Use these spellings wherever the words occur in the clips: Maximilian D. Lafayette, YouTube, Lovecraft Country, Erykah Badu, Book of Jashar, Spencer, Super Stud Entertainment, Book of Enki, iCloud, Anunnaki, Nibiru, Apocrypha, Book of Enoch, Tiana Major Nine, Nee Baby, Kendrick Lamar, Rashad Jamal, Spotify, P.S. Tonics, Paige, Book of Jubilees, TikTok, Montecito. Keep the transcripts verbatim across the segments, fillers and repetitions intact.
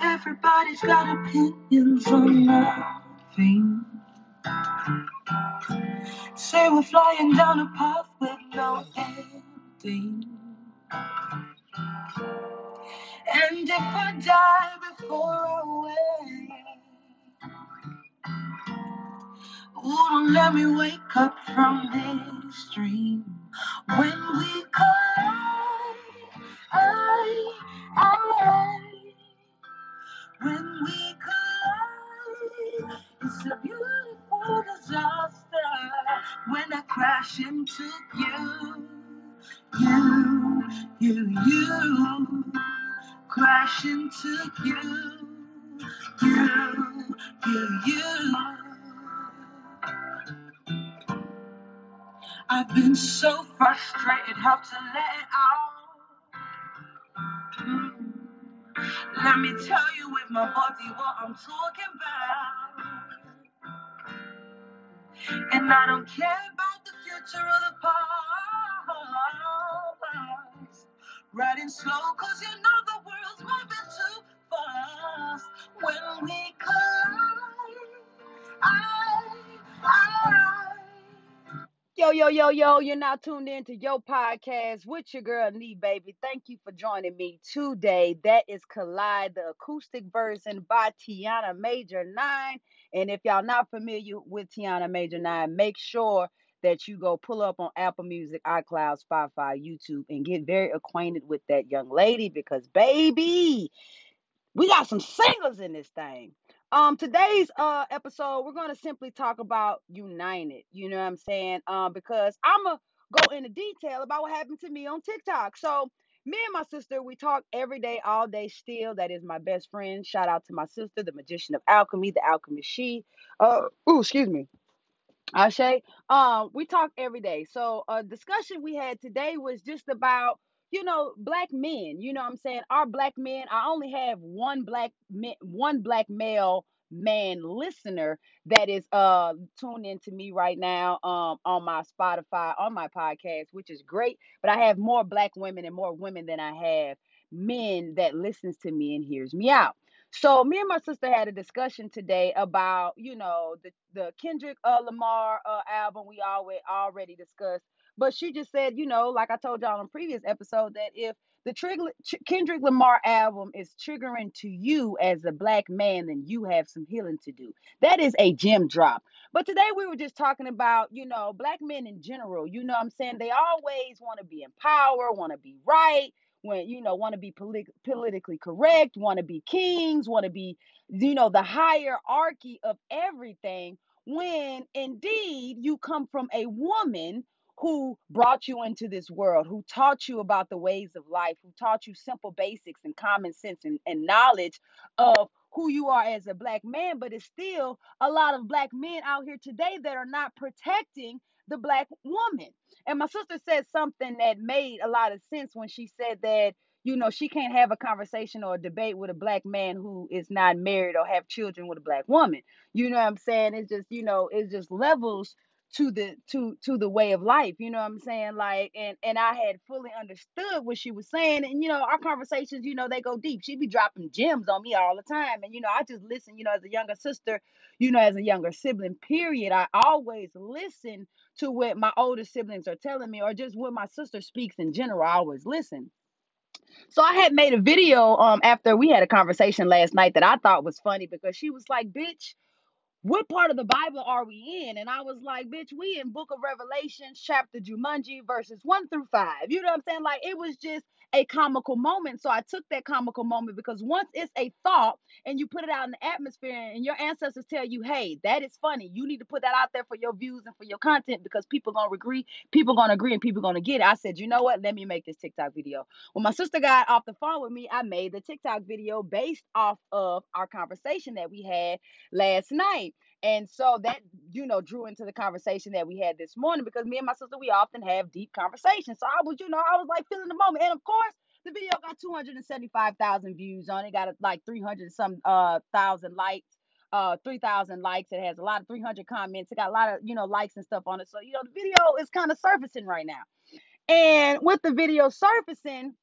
Everybody's got opinions on nothing. Say we're flying down a path with no ending. And if I die before I wake, oh, don't let me wake up from this dream. When we collide, I, I, when we collide, it's a beautiful disaster. When I crash into you, you, you, you, crash into you, you, you, you. I've been so frustrated, how to let it out. Mm. Let me tell you with my body what I'm talking about. And I don't care about the future or the past. Riding slow, cause you know the world's moving too fast. When we collide, I, I. Yo, yo, yo, yo, you're now tuned in to your podcast with your girl, Nee Baby. Thank you for joining me today. That is Collide, the acoustic version by Tiana Major Nine. And if y'all not familiar with Tiana Major Nine, make sure that you go pull up on Apple Music, iCloud, Spotify, YouTube, and get very acquainted with that young lady because, baby, we got some singles in this thing. Um, today's uh episode, we're gonna simply talk about United. You know what I'm saying? Um, because I'ma go into detail about what happened to me on TikTok. So me and my sister, we talk every day, all day still. That is my best friend. Shout out to my sister, the magician of alchemy, the alchemist she. Uh ooh, excuse me. Ashe. Um, we talk every day. So a discussion we had today was just about, you know, black men, you know what I'm saying? Our black men, I only have one black man, one black male man listener that is uh tuned into me right now um on my Spotify, on my podcast, which is great. But I have more black women and more women than I have men that listens to me and hears me out. So me and my sister had a discussion today about, you know, the, the Kendrick uh, Lamar uh, album we always already discussed. But she just said, you know, like I told y'all on a previous episode, that if the Trigla- Kendrick Lamar album is triggering to you as a black man, then you have some healing to do. That is a gem drop. But today we were just talking about, you know, black men in general. You know what I'm saying? They always want to be in power, want to be right, when you know, want to be polit- politically correct, want to be kings, want to be, you know, the hierarchy of everything. When indeed you come from a woman who brought you into this world, who taught you about the ways of life, who taught you simple basics and common sense and, and knowledge of who you are as a black man. But it's still a lot of black men out here today that are not protecting the black woman. And my sister said something that made a lot of sense when she said that, you know, she can't have a conversation or a debate with a black man who is not married or have children with a black woman. You know what I'm saying? It's just, you know, it's just levels to the to to the way of life, you know what I'm saying? Like, and and I had fully understood what she was saying. And, you know, our conversations, you know, they go deep. She be dropping gems on me all the time. And, you know, I just listen, you know, as a younger sister, you know, as a younger sibling, period. I always listen to what my older siblings are telling me or just what my sister speaks in general. I always listen. So I had made a video um after we had a conversation last night that I thought was funny because she was like, bitch, what part of the Bible are we in? And I was like, bitch, we in Book of Revelation, chapter Jumanji, verses one through five. You know what I'm saying? Like, it was just a comical moment. So I took that comical moment because once it's a thought and you put it out in the atmosphere and your ancestors tell you, hey, that is funny. You need to put that out there for your views and for your content because people gonna agree, people gonna agree, and people gonna get it. I said, you know what? Let me make this TikTok video. When my sister got off the phone with me, I made the TikTok video based off of our conversation that we had last night. And so that, you know, drew into the conversation that we had this morning because me and my sister, we often have deep conversations. So I was, you know, I was like feeling the moment. And of course, the video got two hundred seventy-five thousand views on it. Got like three hundred some uh, thousand likes, uh, three thousand likes. It has a lot of three hundred comments. It got a lot of, you know, likes and stuff on it. So, you know, the video is kind of surfacing right now. And with the video surfacing,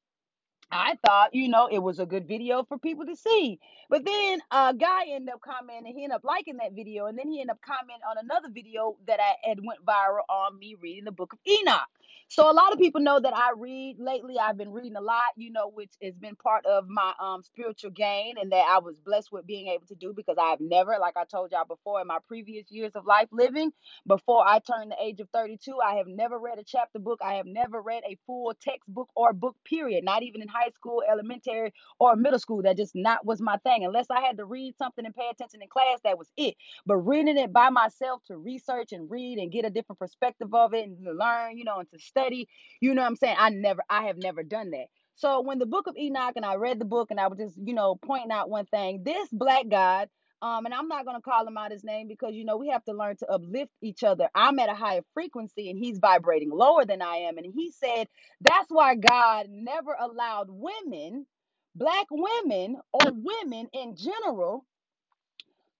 I thought, you know, it was a good video for people to see. But then a guy ended up commenting, he ended up liking that video, and then he ended up commenting on another video that I had went viral on me reading the Book of Enoch. So a lot of people know that I read lately. I've been reading a lot, you know, which has been part of my um, spiritual gain, and that I was blessed with being able to do, because I've never, like I told y'all before, in my previous years of life living, before I turned the age of thirty-two, I have never read a chapter book. I have never read a full textbook or book, period, not even in high school, elementary, or middle school. That just not was my thing. Unless I had to read something and pay attention in class, that was it. But reading it by myself to research and read and get a different perspective of it and to learn, you know, and to study, you know what I'm saying? I never, I have never done that. So when the Book of Enoch, and I read the book, and I was just, you know, pointing out one thing, this black guy, Um, and I'm not going to call him out his name, because, you know, we have to learn to uplift each other. I'm at a higher frequency and he's vibrating lower than I am. And he said, that's why God never allowed women, black women or women in general,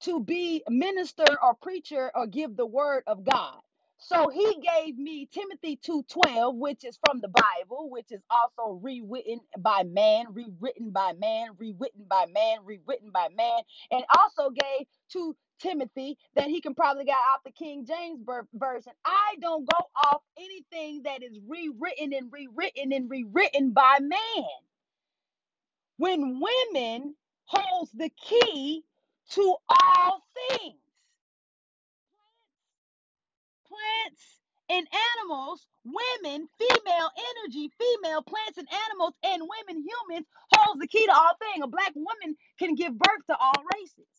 to be minister or preacher or give the word of God. So he gave me Timothy two twelve, which is from the Bible, which is also rewritten by man, rewritten by man, rewritten by man, rewritten by man, and also gave to Timothy that he can probably got out the King James Version. I don't go off anything that is rewritten and rewritten and rewritten by man. When women holds the key to all things, plants and animals, women, female energy, female plants and animals, and women, humans, holds the key to all things. A black woman can give birth to all races.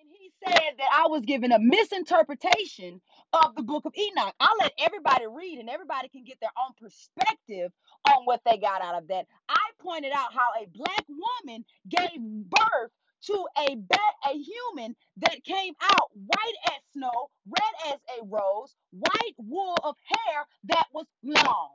And he said that I was given a misinterpretation of the Book of Enoch. I let everybody read, and everybody can get their own perspective on what they got out of that. I pointed out how a black woman gave birth to a a human that came out white as snow, red as a rose, white wool of hair that was long.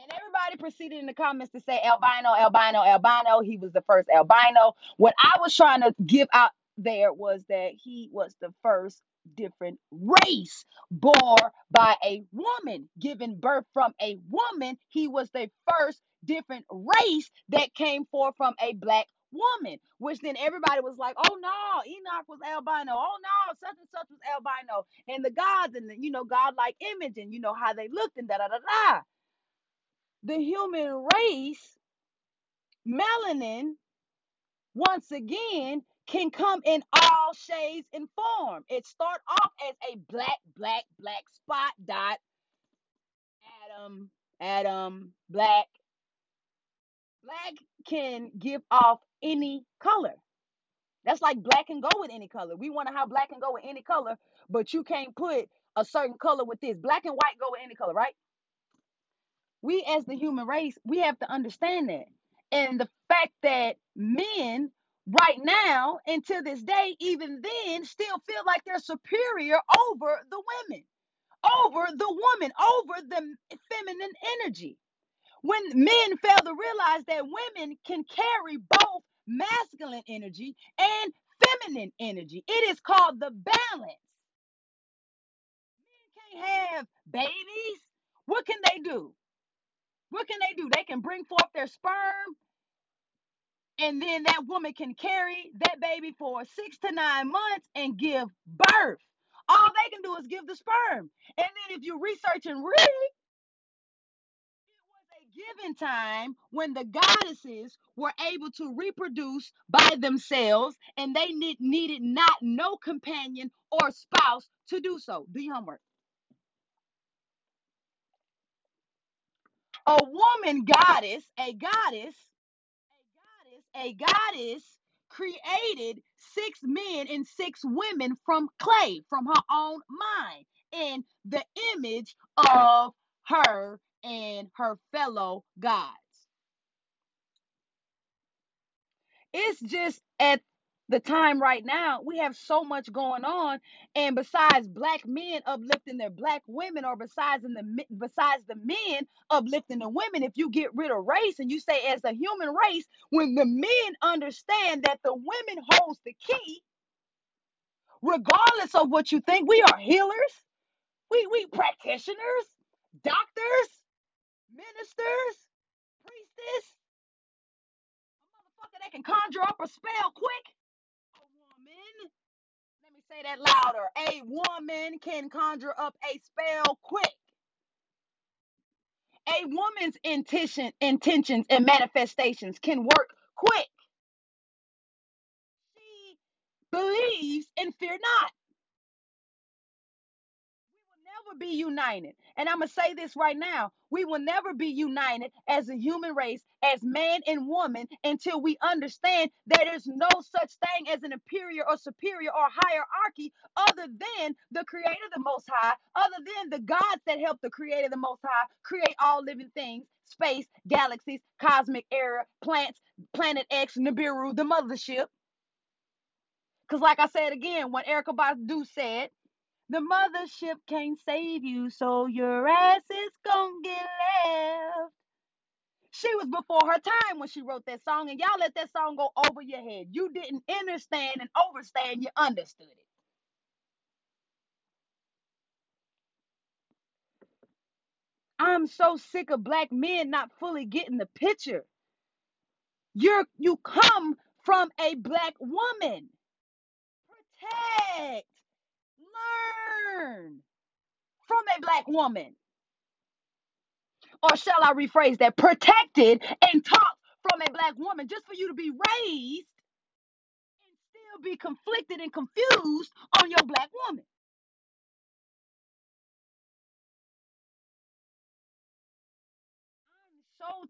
And everybody proceeded in the comments to say albino, albino, albino. He was the first albino. What I was trying to give out there was that he was the first different race born by a woman, given birth from a woman. He was the first different race that came forth from a black woman, which then everybody was like, oh no, Enoch was albino, oh no, such and such was albino, and the gods, and the, you know, godlike image, and you know how they looked, and da da da da. The human race, melanin, once again, can come in all shades and form. It start off as a black, black, black spot, dot, Adam, Adam, black. Black can give off any color. That's like black can go with any color. We wonder how black can go with any color, but you can't put a certain color with this. Black and white go with any color, right? We as the human race, we have to understand that. And the fact that men right now, until this day, even then, still feel like they're superior over the women, over the woman, over the feminine energy. When men fail to realize that women can carry both masculine energy and feminine energy, it is called the balance. Men can't have babies. What can they do? What can they do? They can bring forth their sperm, and then that woman can carry that baby for six to nine months and give birth. All they can do is give the sperm. And then if you research and read, given time when the goddesses were able to reproduce by themselves, and they need, needed not no companion or spouse to do so. Do your homework. A woman goddess, a goddess, a goddess, a goddess created six men and six women from clay, from her own mind, in the image of her and her fellow gods. It's just at the time right now, we have so much going on, and besides black men uplifting their black women, or besides in the besides the men uplifting the women, if you get rid of race and you say as a human race, when the men understand that the women holds the key, regardless of what you think. We are healers. We, we practitioners, doctors, ministers, priestess, a motherfucker that can conjure up a spell quick. A woman, let me say that louder. A woman can conjure up a spell quick. A woman's intention, intentions and manifestations can work quick. She believes and fear not. We will never be united. And I'm going to say this right now. We will never be united as a human race, as man and woman, until we understand that there's no such thing as an inferior or superior or hierarchy other than the creator, the most high, other than the gods that help the creator, the most high, create all living things, space, galaxies, cosmic era, plants, planet X, Nibiru, the mothership. Because like I said again, when Erykah Badu said, the mothership can't save you, so your ass is gonna get left. She was before her time when she wrote that song, and y'all let that song go over your head. You didn't understand and overstand, you understood it. I'm so sick of black men not fully getting the picture. You're, you come from a black woman. Protect. Learn from a black woman. Or shall I rephrase that? Protected and taught from a black woman. Just for you to be raised and still be conflicted and confused on your black woman. I'm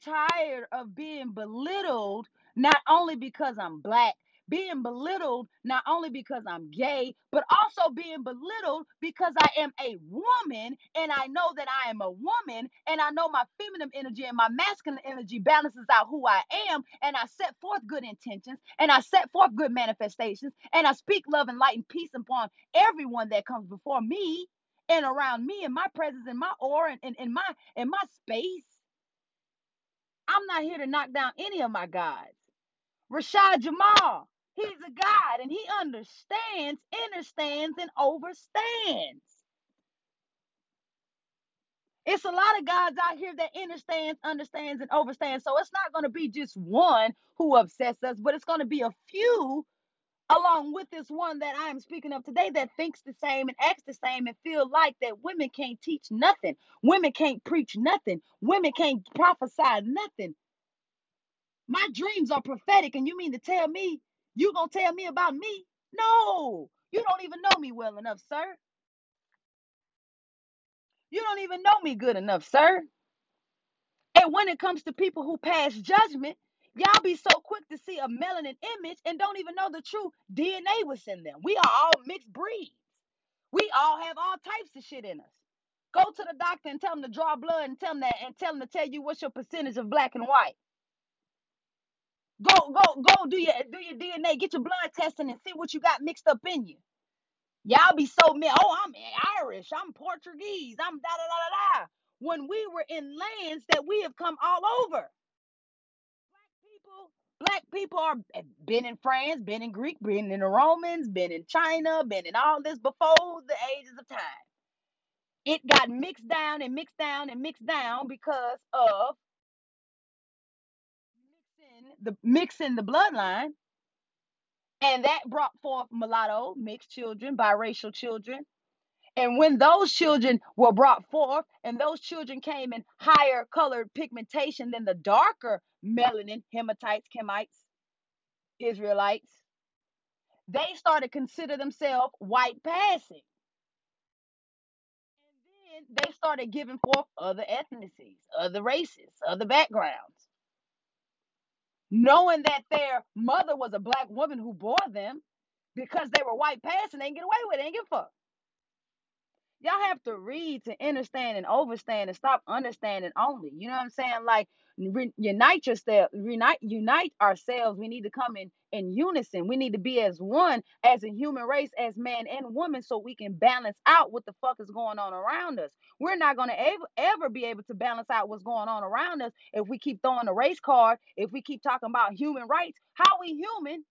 so tired of being belittled, not only because I'm black, being belittled not only because I'm gay, but also being belittled because I am a woman, and I know that I am a woman, and I know my feminine energy and my masculine energy balances out who I am, and I set forth good intentions, and I set forth good manifestations, and I speak love and light and peace upon everyone that comes before me and around me and my presence and my aura and, and, and my and my space. I'm not here to knock down any of my gods. Rashad Jamal, he's a god, and he understands, understands, and overstands. It's a lot of gods out here that understands, understands, and overstands. So it's not going to be just one who obsesses us, but it's going to be a few along with this one that I am speaking of today that thinks the same and acts the same and feel like that women can't teach nothing. Women can't preach nothing. Women can't prophesy nothing. My dreams are prophetic, and you mean to tell me you gonna tell me about me? No, you don't even know me well enough, sir. You don't even know me good enough, sir. And when it comes to people who pass judgment, y'all be so quick to see a melanin image and don't even know the true D N A was in them. We are all mixed breeds. We all have all types of shit in us. Go to the doctor and tell them to draw blood and tell them that, and tell them to tell you what's your percentage of black and white. Go, go, go do your, do your D N A. Get your blood testing and see what you got mixed up in you. Y'all be so mad. Oh, I'm Irish. I'm Portuguese. I'm da-da-da-da-da. When we were in lands that we have come all over. Black people, black people are been in France, been in Greek, been in the Romans, been in China, been in all this before the ages of time. It got mixed down and mixed down and mixed down because of the mixing the bloodline, and that brought forth mulatto, mixed children, biracial children. And when those children were brought forth and those children came in higher colored pigmentation than the darker melanin, Hematites, Chemites, Israelites, they started to consider themselves white passing. And then they started giving forth other ethnicities, other races, other backgrounds. Knowing that their mother was a black woman who bore them, because they were white passing, they didn't get away with it, they didn't give a fuck. Y'all have to read to understand and overstand and stop understanding only. You know what I'm saying? Like, re- unite yourself, unite, unite ourselves. We need to come in, in unison. We need to be as one, as a human race, as man and woman, so we can balance out what the fuck is going on around us. We're not going to ever, ever be able to balance out what's going on around us if we keep throwing the race card, if we keep talking about human rights. How we human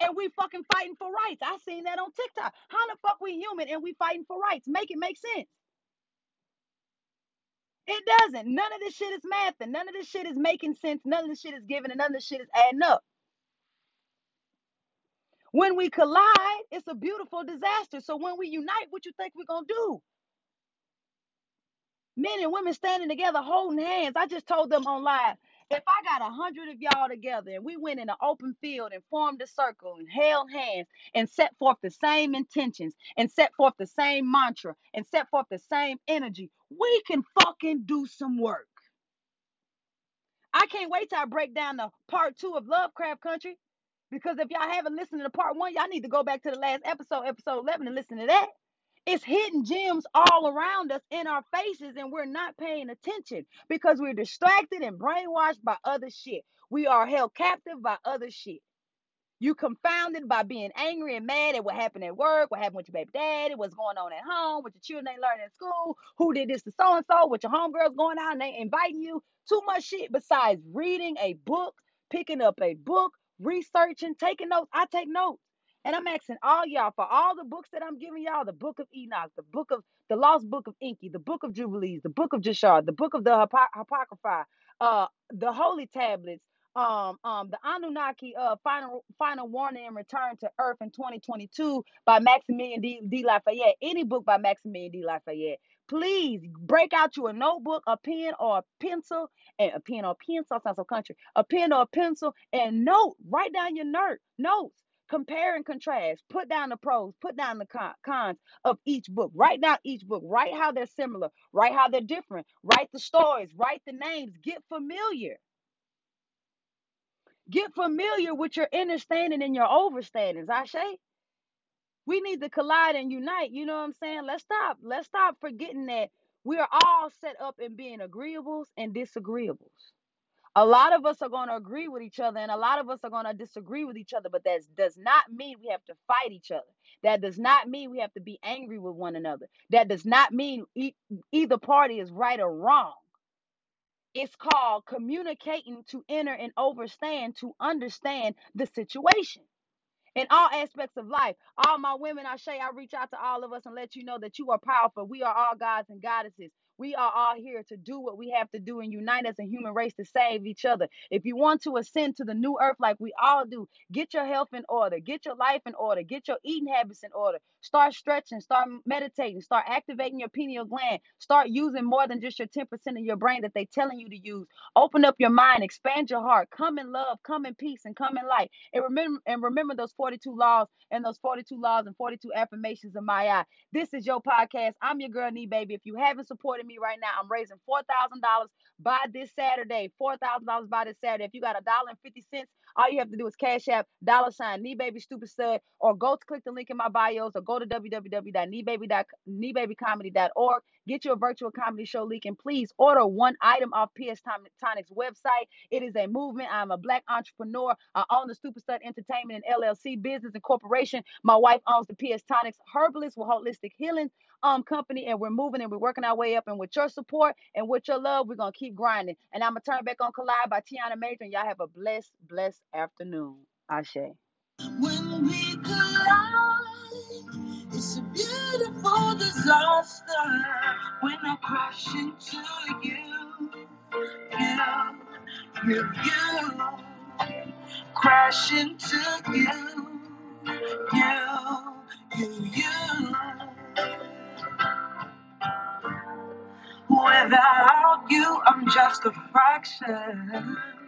and we fucking fighting for rights. I seen that on TikTok. How the fuck we human and we fighting for rights? Make it make sense. It doesn't. None of this shit is math, and none of this shit is making sense. None of this shit is giving, and none of this shit is adding up. When we collide, it's a beautiful disaster. So when we unite, what you think we're going to do? Men and women standing together, holding hands. I just told them online, if I got a hundred of y'all together and we went in an open field and formed a circle and held hands and set forth the same intentions and set forth the same mantra and set forth the same energy, we can fucking do some work. I can't wait till I break down the part two of Lovecraft Country, because if y'all haven't listened to part one, y'all need to go back to the last episode, episode eleven, and listen to that. It's hidden gems all around us in our faces, and we're not paying attention because we're distracted and brainwashed by other shit. We are held captive by other shit. You confounded by being angry and mad at what happened at work, what happened with your baby daddy, what's going on at home, what your children ain't learning at school, who did this to so-and-so, what your homegirls going out and they inviting you. Too much shit besides reading a book, picking up a book, researching, taking notes. I take notes. And I'm asking all y'all for all the books that I'm giving y'all, the Book of Enoch, the Book of the Lost Book of Enki, the Book of Jubilees, the Book of Jashar, the Book of the Apoc- Apocrypha, uh, the Holy Tablets, um, um, the Anunnaki uh, Final Final Warning and Return to Earth in twenty twenty-two by Maximilian D. D. Lafayette, any book by Maximilian D. Lafayette. Please break out you a notebook, a pen or a pencil, and a pen or a pencil, sounds so country, a pen or a pencil, and note, write down your nerd, notes. Compare and contrast. Put down the pros. Put down the con- cons of each book. Write down each book. Write how they're similar. Write how they're different. Write the stories. Write the names. Get familiar. Get familiar with your understanding and your overstandings. Ashe, we need to collide and unite. You know what I'm saying? Let's stop. Let's stop forgetting that we are all set up in being agreeables and disagreeables. A lot of us are going to agree with each other, and a lot of us are going to disagree with each other, but that does not mean we have to fight each other. That does not mean we have to be angry with one another. That does not mean e- either party is right or wrong. It's called communicating to enter and overstand, to understand the situation. In all aspects of life, all my women, I say, I reach out to all of us and let you know that you are powerful. We are all gods and goddesses. We are all here to do what we have to do and unite as a human race to save each other. If you want to ascend to the new earth like we all do, get your health in order, get your life in order, get your eating habits in order, start stretching, start meditating, start activating your pineal gland, start using more than just your ten percent of your brain that they're telling you to use. Open up your mind, expand your heart, come in love, come in peace, and come in light. And remember, and remember those forty-two laws and those forty-two laws and forty-two affirmations of my eye. This is your podcast. I'm your girl, Nee Baby. If you haven't supported me, Me right now, I'm raising four thousand dollars by this Saturday. Four thousand dollars by this Saturday. If you got a dollar and fifty cents, all you have to do is cash app dollar sign Nee Baby Super Stud, or go to click the link in my bios, or go to w w w dot nee baby comedy dot org. Get your virtual comedy show leak, and please order one item off P S. Tonics website. It is a movement. I'm a black entrepreneur. I own the Super Stud Entertainment and L L C business and corporation. My wife owns the P S. Tonics Herbalist with Holistic Healing um company, and we're moving and we're working our way up. And with your support and with your love, we're going to keep grinding. And I'm going to turn back on Collide by Tiana Major. And y'all have a blessed, blessed afternoon. Ashe. When we collide, it's a beautiful disaster. When I crash into you, you, you, you. Crash into you, you, you, you. Without you, I'm just a fraction.